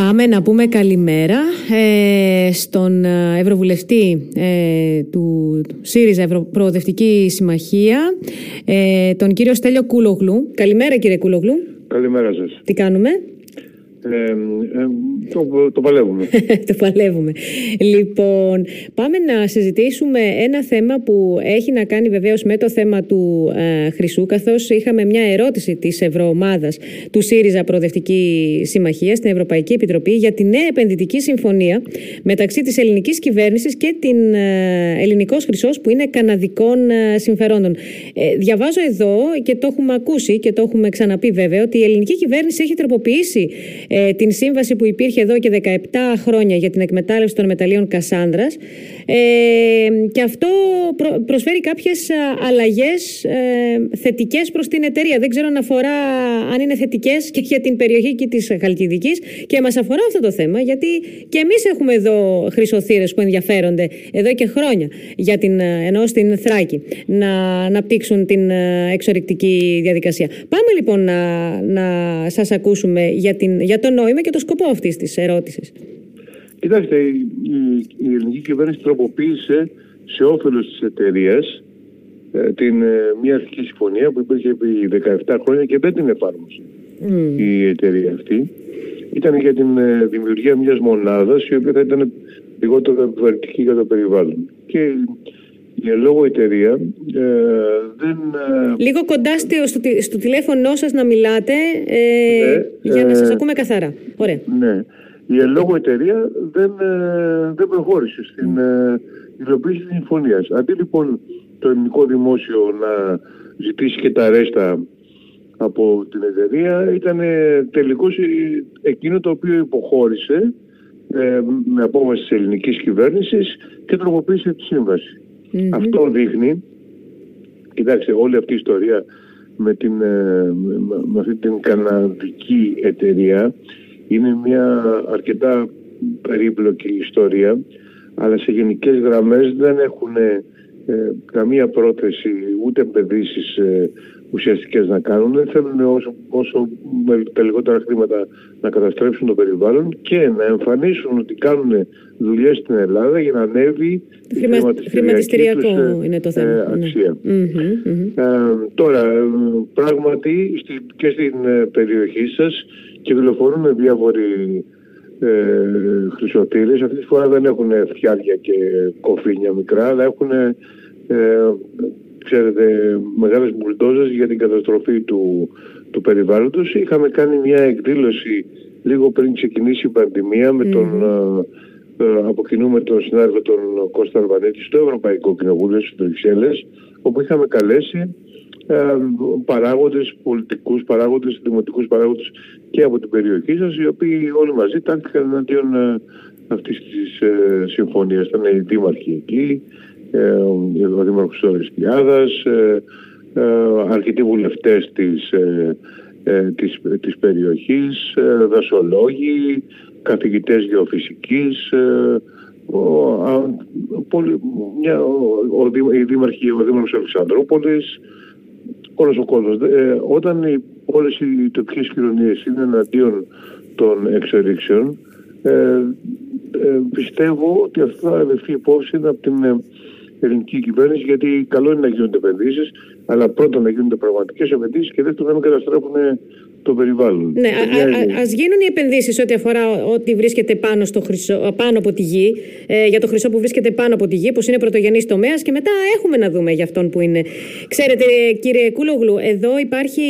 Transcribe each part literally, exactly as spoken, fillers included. Πάμε να πούμε καλημέρα ε, στον Ευρωβουλευτή ε, του ΣΥΡΙΖΑ Προοδευτική Συμμαχία, ε, τον κύριο Στέλιο Κούλογλου. Καλημέρα κύριε Κούλογλου. Καλημέρα σας. Τι κάνουμε? Ε, ε, το, το παλεύουμε. Το παλεύουμε. Λοιπόν, πάμε να συζητήσουμε ένα θέμα που έχει να κάνει βεβαίως με το θέμα του ε, Χρυσού, καθώς είχαμε μια ερώτηση της Ευρωομάδας του ΣΥΡΙΖΑ Προοδευτική Συμμαχία στην Ευρωπαϊκή Επιτροπή για τη νέα επενδυτική συμφωνία μεταξύ της ελληνικής κυβέρνησης και την ε, Ελληνικός Χρυσός, που είναι καναδικών ε, συμφερόντων. Ε, διαβάζω εδώ, και το έχουμε ακούσει και το έχουμε ξαναπεί βέβαια, ότι η ελληνική κυβέρνηση έχει τροποποιήσει Ε, την σύμβαση που υπήρχε εδώ και δεκαεπτά χρόνια για την εκμετάλλευση των μεταλλίων Κασάνδρας, ε, και αυτό προ, προσφέρει κάποιες αλλαγές ε, θετικές προς την εταιρεία. Δεν ξέρω αν αφορά, αν είναι θετικές και για την περιοχή και της Χαλκιδικής, και μας αφορά αυτό το θέμα, γιατί και εμείς έχουμε εδώ χρυσοθύρες που ενδιαφέρονται εδώ και χρόνια για την, ενώ στην Θράκη, να αναπτύξουν την εξορυκτική διαδικασία. Πάμε λοιπόν να, να σας ακούσουμε για την για το νόημα και το σκοπό αυτής της ερώτησης. Κοιτάξτε, η, η ελληνική κυβέρνηση τροποποίησε σε όφελος της εταιρείας ε, την ε, μια αρχική συμφωνία που υπήρχε επί δεκαεπτά χρόνια και δεν την εφάρμοσε mm. η εταιρεία αυτή. Ήταν για την ε, δημιουργία μιας μονάδας η οποία θα ήταν λιγότερο επιβαρυντική για το περιβάλλον. Και για λόγω εταιρεία ε, δεν... Λίγο κοντά στο, στο τηλέφωνο σας να μιλάτε, ε, ναι, για να ε, σας ακούμε καθαρά. Ωραία. Ναι. Η λόγω εταιρεία δεν, ε, δεν προχώρησε στην ε, υλοποίηση της συμφωνίας. Αντί λοιπόν το ελληνικό δημόσιο να ζητήσει και τα ρέστα από την εταιρεία, ήταν ε, τελικώς εκείνο το οποίο υποχώρησε ε, με απόφαση της ελληνικής κυβέρνησης και τροποποίησε τη σύμβαση. Mm-hmm. Αυτό δείχνει, κοιτάξτε, όλη αυτή η ιστορία με, την, με αυτή την καναδική εταιρεία είναι μια αρκετά περίπλοκη ιστορία, αλλά σε γενικές γραμμές δεν έχουν ε, καμία πρόθεση ούτε επενδύσεις ε, ουσιαστικές να κάνουν. Δεν θέλουν όσο, όσο με τα λιγότερα χρήματα να καταστρέψουν το περιβάλλον και να εμφανίσουν ότι κάνουν δουλειές στην Ελλάδα για να ανέβει η χρηματιστηριακή τους αξία. Τώρα, πράγματι στη, και στην περιοχή σας κυκλοφορούν διάφοροι ε, χρυσοτήρες. Αυτή τη φορά δεν έχουν φτιάρια και κοφίνια μικρά, αλλά έχουν ε, ξέρετε, μεγάλες μπουλντόζες για την καταστροφή του, του περιβάλλοντος. Είχαμε κάνει μια εκδήλωση λίγο πριν ξεκινήσει η πανδημία με τον, mm. ε, από κοινού με τον συνάδελφο τον Κώστα Αρβανίτη στο Ευρωπαϊκό Κοινοβούλιο στις Βρυξέλλες, όπου είχαμε καλέσει ε, παράγοντες, πολιτικούς παράγοντες, δημοτικούς παράγοντες και από την περιοχή σας, οι οποίοι όλοι μαζί τάχθηκαν εναντίον ε, αυτής της ε, συμφωνίας. Ήταν οι δήμαρχοι εκεί, ο δήμαρχος της Κοιλάδας, αρκετοί βουλευτές της, της, της περιοχής, δασολόγοι, καθηγητές γεωφυσικής, οι δήμαρχοι, ο δήμαρχος Αλεξανδρούπολης, όλος ο κόσμος. Όταν οι, όλες οι τοπικές κοινωνίες είναι εναντίον των εξορίξεων, πιστεύω ότι αυτό θα ληφθεί υπόψη από την ελληνική κυβέρνηση, γιατί καλό είναι να γίνονται επενδύσεις, αλλά πρώτα να γίνονται πραγματικές επενδύσεις και δεύτερον να μην καταστρέφουν το περιβάλλον. Ναι, α, ας γίνουν οι επενδύσεις ό,τι αφορά ό,τι βρίσκεται πάνω, στο χρυσό, πάνω από τη γη, ε, για το χρυσό που βρίσκεται πάνω από τη γη, που είναι πρωτογενής τομέας, και μετά έχουμε να δούμε για αυτόν που είναι. Ξέρετε, κύριε Κούλογλου, εδώ υπάρχει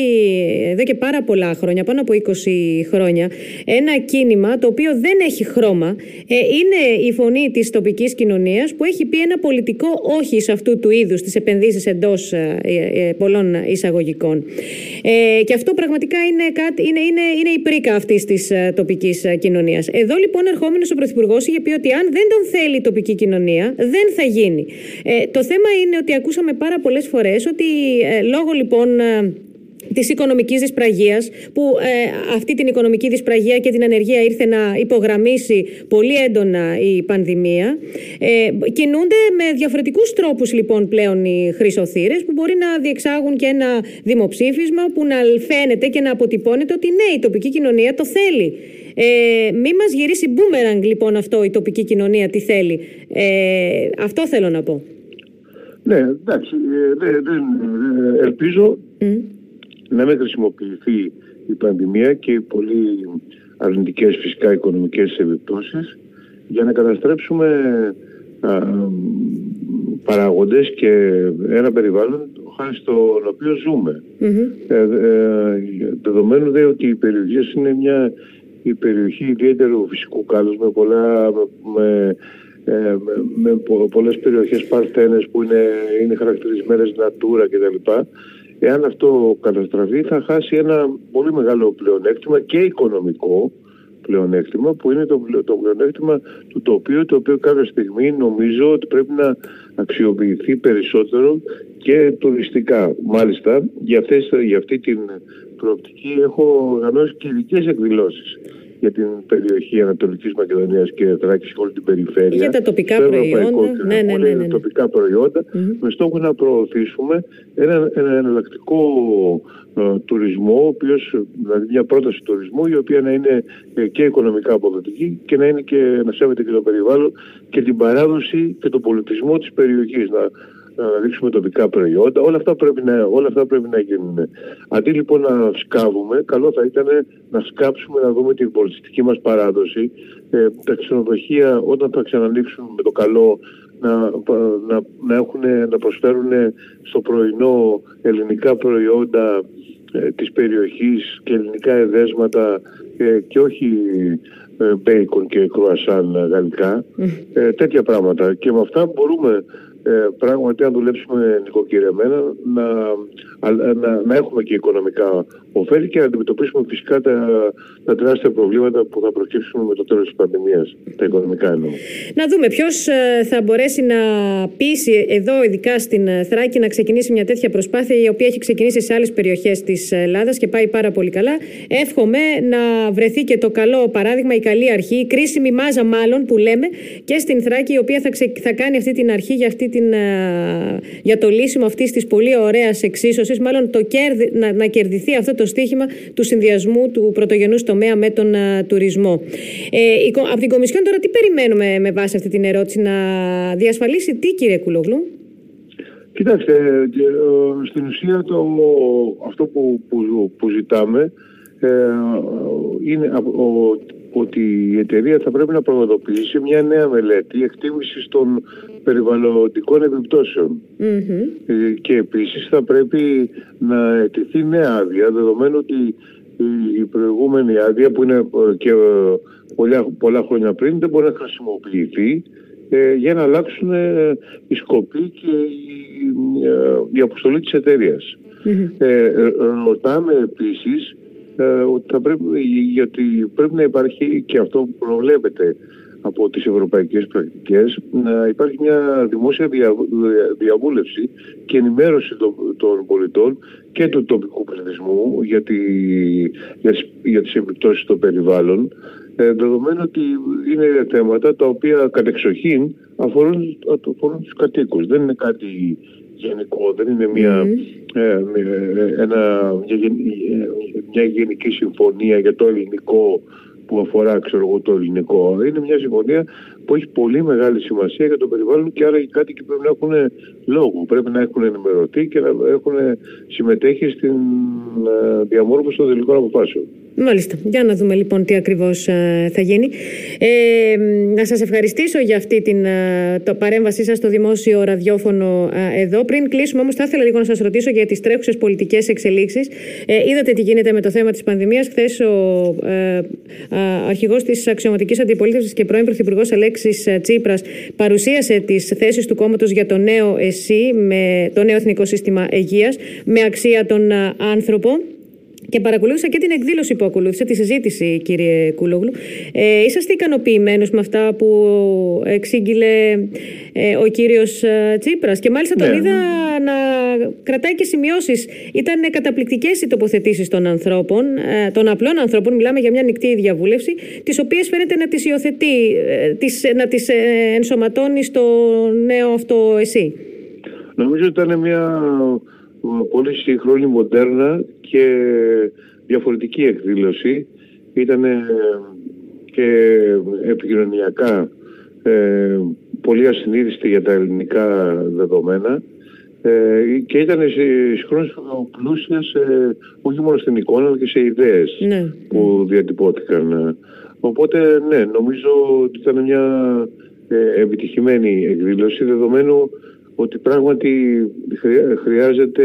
εδώ και πάρα πολλά χρόνια, πάνω από είκοσι χρόνια, ένα κίνημα το οποίο δεν έχει χρώμα. Ε, είναι η φωνή της τοπικής κοινωνίας που έχει πει ένα πολιτικό όχι σε αυτού του είδους τις επενδύσεις εντός ε, ε, πολλών εισαγωγικών. Ε, και αυτό πραγματικά είναι. Είναι, είναι, είναι η πρίκα αυτής της uh, τοπικής uh, κοινωνίας. Εδώ λοιπόν ερχόμενος ο Πρωθυπουργός είχε πει ότι αν δεν τον θέλει η τοπική κοινωνία, δεν θα γίνει. Ε, το θέμα είναι ότι ακούσαμε πάρα πολλές φορές ότι ε, λόγω λοιπόν... Ε, της οικονομικής δυσπραγίας, που ε, αυτή την οικονομική δυσπραγία και την ανεργία ήρθε να υπογραμμίσει πολύ έντονα η πανδημία. Ε, κινούνται με διαφορετικούς τρόπους λοιπόν πλέον οι χρυσοθύρες, που μπορεί να διεξάγουν και ένα δημοψήφισμα που να φαίνεται και να αποτυπώνεται ότι ναι, η τοπική κοινωνία το θέλει. Ε, μη μας γυρίσει μπούμεραγκ λοιπόν αυτό, η τοπική κοινωνία τι θέλει. Ε, αυτό θέλω να πω. Ναι, εντάξει, δεν δε, δε, ελπίζω mm. να μην χρησιμοποιηθεί η πανδημία και οι πολύ αρνητικές φυσικά οικονομικές επιπτώσεις για να καταστρέψουμε α, παράγοντες και ένα περιβάλλον χάρη στο οποίο ζούμε. Mm-hmm. Ε, ε, δεδομένου δε ότι οι περιοχές είναι μια η περιοχή ιδιαίτερου φυσικού κάλους με πολλά... Με, Ε, με, με πολλές περιοχές παρθένες που είναι, είναι χαρακτηρισμένες Natura κτλ. Εάν αυτό καταστραφεί θα χάσει ένα πολύ μεγάλο πλεονέκτημα και οικονομικό πλεονέκτημα που είναι το, το πλεονέκτημα του τοπίου, το οποίο κάποια στιγμή νομίζω ότι πρέπει να αξιοποιηθεί περισσότερο και τουριστικά. Μάλιστα για, αυτές, για αυτή την προοπτική έχω οργανώσει και ειδικές εκδηλώσεις για την περιοχή Ανατολικής Μακεδονίας και Θράκης, όλη την περιφέρεια. Για τα τοπικά προϊόντα. Ναι, ναι, ναι, ναι. τοπικά προϊόντα, mm-hmm. με στόχο να προωθήσουμε ένα, ένα εναλλακτικό ε, τουρισμό, ο οποίος, δηλαδή μια πρόταση τουρισμού, η οποία να είναι ε, και οικονομικά αποδοτική και να, είναι και, να σέβεται και το περιβάλλον και την παράδοση και τον πολιτισμό της περιοχής. Να, να δείξουμε τοπικά προϊόντα, όλα αυτά πρέπει να, όλα αυτά πρέπει να γίνουν. Αντί λοιπόν να σκάβουμε, καλό θα ήταν να σκάψουμε, να δούμε την πολιτιστική μας παράδοση, ε, τα ξενοδοχεία όταν θα ξανανοίξουν με το καλό να, να, να, έχουν, να προσφέρουν στο πρωινό ελληνικά προϊόντα ε, της περιοχής και ελληνικά εδέσματα ε, και όχι ε, μπέικον και κρουασάν γαλλικά, ε, τέτοια πράγματα, και με αυτά μπορούμε Ε, πράγματι, αν δουλέψουμε νοικοκυρεμένα, να, να, να έχουμε και οικονομικά ωφέλη και να αντιμετωπίσουμε φυσικά τα, τα τεράστια προβλήματα που θα προκύψουν με το τέλος της πανδημίας, τα οικονομικά εννοώ. Να δούμε ποιος ε, θα μπορέσει να πείσει εδώ, ειδικά στην Θράκη, να ξεκινήσει μια τέτοια προσπάθεια, η οποία έχει ξεκινήσει σε άλλες περιοχές της Ελλάδας και πάει πάρα πολύ καλά. Εύχομαι να βρεθεί και το καλό παράδειγμα, η καλή αρχή, η κρίσιμη μάζα μάλλον που λέμε, και στην Θράκη, η οποία θα, ξε, θα κάνει αυτή την αρχή για αυτή Την, α, για το λύσιμο αυτής της πολύ ωραίας εξίσωσης, μάλλον το κέρδι, να, να κερδιθεί αυτό το στίχημα του συνδυασμού του πρωτογενούς τομέα με τον α, τουρισμό. Ε, η, από την Κομισιόν τώρα τι περιμένουμε με βάση αυτή την ερώτηση να διασφαλίσει, τι κύριε Κούλογλου? Κοιτάξτε, ε, ε, στην ουσία το, αυτό που, που, που ζητάμε ε, είναι ο, ο, ότι η εταιρεία θα πρέπει να πραγματοποιήσει μια νέα μελέτη εκτίμησης των περιβαλλοντικών επιπτώσεων. Mm-hmm. Ε, και επίσης θα πρέπει να αιτηθεί νέα άδεια, δεδομένου ότι η προηγούμενη άδεια, που είναι και πολλά, πολλά χρόνια πριν, δεν μπορεί να χρησιμοποιηθεί ε, για να αλλάξουν ε, οι σκοποί και η, ε, η αποστολή της εταιρείας. Mm-hmm. ε, ρωτάμε επίσης ότι θα πρέπει, γιατί πρέπει να υπάρχει, και αυτό που προβλέπεται από τις ευρωπαϊκές πρακτικές, να υπάρχει μια δημόσια διαβούλευση και ενημέρωση των πολιτών και του τοπικού πληθυσμού για, τη, για, τις, για τις επιπτώσεις των περιβάλλων, δεδομένου ότι είναι θέματα τα οποία κατεξοχήν αφορούν, αφορούν τους κατοίκους. Δεν είναι κάτι γενικό, δεν είναι μια, mm-hmm. ε, ένα, μια, μια γενική συμφωνία για το ελληνικό που αφορά, ξέρω εγώ, το ελληνικό. Είναι μια συμφωνία που έχει πολύ μεγάλη σημασία για το περιβάλλον, και άρα οι κάτοικοι πρέπει να έχουν λόγο, πρέπει να έχουν ενημερωθεί και να έχουν συμμετέχει στην διαμόρφωση των τελικών αποφάσεων. Μάλιστα. Για να δούμε λοιπόν τι ακριβώς θα γίνει. Ε, να σας ευχαριστήσω για αυτή την το παρέμβασή σας στο δημόσιο ραδιόφωνο εδώ. Πριν κλείσουμε όμως, θα ήθελα λίγο να σας ρωτήσω για τις τρέχουσες πολιτικές εξελίξεις. Ε, είδατε τι γίνεται με το θέμα της πανδημίας. Χθες ο ε, αρχηγός της αξιωματικής αντιπολίτευσης και πρώην πρωθυπουργός Αλέξης Τσίπρας παρουσίασε τις θέσεις του κόμματος για το νέο ΕΣΥ, με το νέο Εθνικό Σύστημα Υγείας, με αξία τον άνθρωπο. και παρακολούθησα και την εκδήλωση που ακολούθησε, τη συζήτηση, κύριε Κούλογλου. Ε, είσαστε ικανοποιημένος με αυτά που εξήγηλε ε, ο κύριος Τσίπρας? Και μάλιστα τον ναι. είδα να κρατάει και σημειώσεις. Ήταν καταπληκτικές οι τοποθετήσεις των ανθρώπων, ε, των απλών ανθρώπων. Μιλάμε για μια ανοιχτή διαβούλευση, τις οποίες φαίνεται να τις υιοθετεί, ε, τις, να τις ε, ε, ενσωματώνει στο νέο αυτό εσύ. Νομίζω ότι ήταν μια πολύ σύγχρονη, μοντέρνα και διαφορετική εκδήλωση. Ήταν και επικοινωνιακά ε, πολύ ασυνείδηστη για τα ελληνικά δεδομένα ε, και ήταν συγχρόνως πλούσια σε, όχι μόνο στην εικόνα αλλά και σε ιδέες ναι. που διατυπώθηκαν. Οπότε ναι, νομίζω ότι ήταν μια ε, επιτυχημένη εκδήλωση, δεδομένου ότι πράγματι χρειάζεται,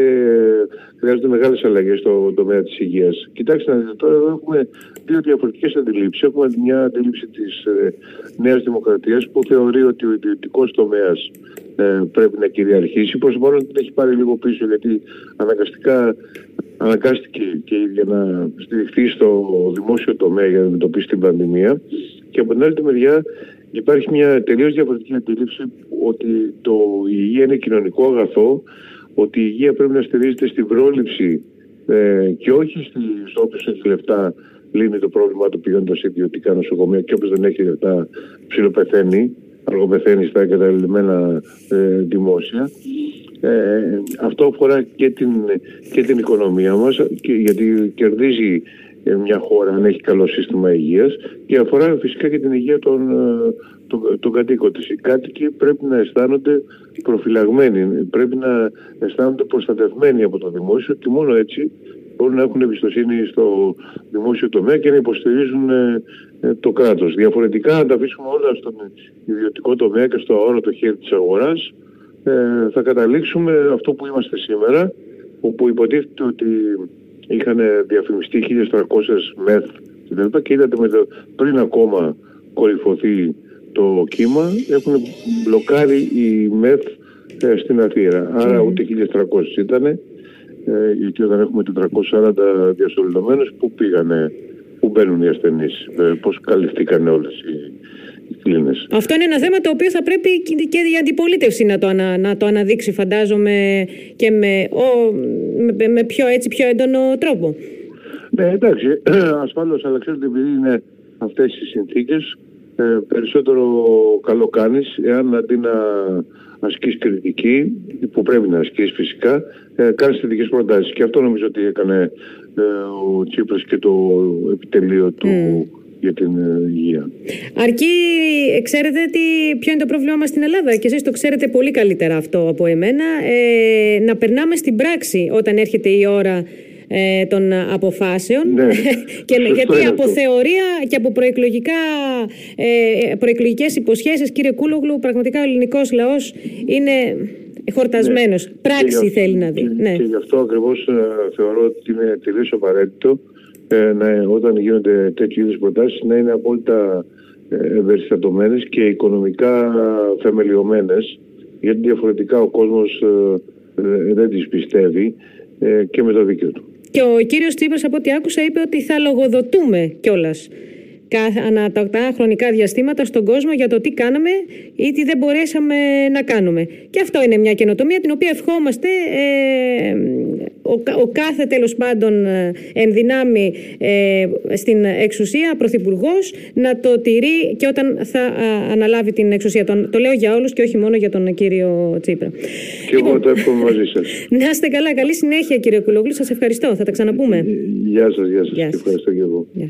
χρειάζονται μεγάλες αλλαγές στον τομέα της υγείας. Κοιτάξτε να δείτε, τώρα εδώ έχουμε δύο διαφορετικές αντιλήψεις. Έχουμε μια αντίληψη της ε, Νέας Δημοκρατίας που θεωρεί ότι ο ιδιωτικός τομέας ε, πρέπει να κυριαρχήσει. Προς μόνο την έχει πάρει λίγο πίσω, γιατί αναγκαστικά αναγκάστηκε και για να στηριχθεί στο δημόσιο τομέα για να αντιμετωπίσει την πανδημία. Και από την άλλη μεριά υπάρχει μια τελείως διαφορετική αντίληψη ότι το, η υγεία είναι κοινωνικό αγαθό, ότι η υγεία πρέπει να στηρίζεται στην πρόληψη ε, και όχι στη, στο όποιος έχει λεφτά λύνει το πρόβλημά του πηγαίνοντας σε ιδιωτικά νοσοκομεία, και όποιος δεν έχει λεφτά ψιλοπεθαίνει, αργοπεθαίνει στα εγκαταλελειμμένα ε, δημόσια. Ε, αυτό αφορά και την, και την οικονομία μας, και, γιατί κερδίζει μια χώρα αν έχει καλό σύστημα υγείας, και αφορά φυσικά και την υγεία των, των, των κατοίκων της. Οι κάτοικοι πρέπει να αισθάνονται προφυλαγμένοι, πρέπει να αισθάνονται προστατευμένοι από το δημόσιο, και μόνο έτσι μπορούν να έχουν εμπιστοσύνη στο δημόσιο τομέα και να υποστηρίζουν το κράτος. Διαφορετικά, αν τα αφήσουμε όλα στον ιδιωτικό τομέα και στο αόρατο χέρι της αγοράς, θα καταλήξουμε αυτό που είμαστε σήμερα, όπου υποτίθεται ότι είχαν διαφημιστεί χίλιες τριακόσιες μεθ κλπ. Και είδατε το, πριν ακόμα κορυφωθεί το κύμα, έχουν μπλοκάρει οι μεθ ε, στην Αθήνα. Άρα mm. ούτε χίλιες τριακόσιες ήταν, ε, γιατί όταν έχουμε τετρακόσιους σαράντα διασωληνωμένους, πού πήγανε, πού μπαίνουν οι ασθενείς, ε, πώς καλυφθήκανε όλες οι, οι κλίνες. Αυτό είναι ένα θέμα το οποίο θα πρέπει και η αντιπολίτευση να το, ανα, να το αναδείξει, φαντάζομαι, και με... Ο... Με, με πιο, έτσι, πιο έντονο τρόπο. Ναι, εντάξει, ασφαλώς, αλλά ξέρετε, επειδή είναι αυτές οι συνθήκες, ε, περισσότερο καλό κάνεις εάν αντί να ασκείς κριτική, που πρέπει να ασκείς φυσικά, ε, κάνεις θετικές προτάσεις. Και αυτό νομίζω ότι έκανε ε, ο Τσίπρας και το επιτελείο του mm. για την υγεία. Αρκεί, ξέρετε τι, ποιο είναι το πρόβλημά μας στην Ελλάδα, και εσείς το ξέρετε πολύ καλύτερα αυτό από εμένα, ε, να περνάμε στην πράξη όταν έρχεται η ώρα ε, των αποφάσεων. Ναι, και, γιατί από θεωρία και από προεκλογικά, ε, προεκλογικές υποσχέσεις, κύριε Κούλογλου, πραγματικά ο ελληνικός λαός είναι χορτασμένος. Ναι. Πράξη αυτό, θέλει να δει. Και, ναι. και γι' αυτό ακριβώς ε, θεωρώ ότι είναι τελείως απαραίτητο Ε, ναι, όταν γίνονται τέτοιου είδους προτάσεις να είναι απόλυτα ευεριστατωμένες και οικονομικά θεμελιωμένες, γιατί διαφορετικά ο κόσμος ε, δεν τις πιστεύει ε, και με το δίκαιο του. Και ο κύριος Τσίπρας, από ό,τι άκουσα, είπε ότι θα λογοδοτούμε κιόλας ανά τα χρονικά διαστήματα στον κόσμο για το τι κάναμε ή τι δεν μπορέσαμε να κάνουμε. Και αυτό είναι μια καινοτομία την οποία ευχόμαστε ε, ο, ο κάθε τέλος πάντων εν δυνάμει ε, στην εξουσία πρωθυπουργός να το τηρεί και όταν θα α, αναλάβει την εξουσία. Τον, το λέω για όλους και όχι μόνο για τον κύριο Τσίπρα. Και λοιπόν, εγώ το εύχομαι μαζί σας. Να είστε καλά, καλή συνέχεια κύριε Κούλογλου, σας ευχαριστώ, θα τα ξαναπούμε. Γεια σας, γεια σας, γεια σας. Και ευχαριστώ και εγώ. Γεια.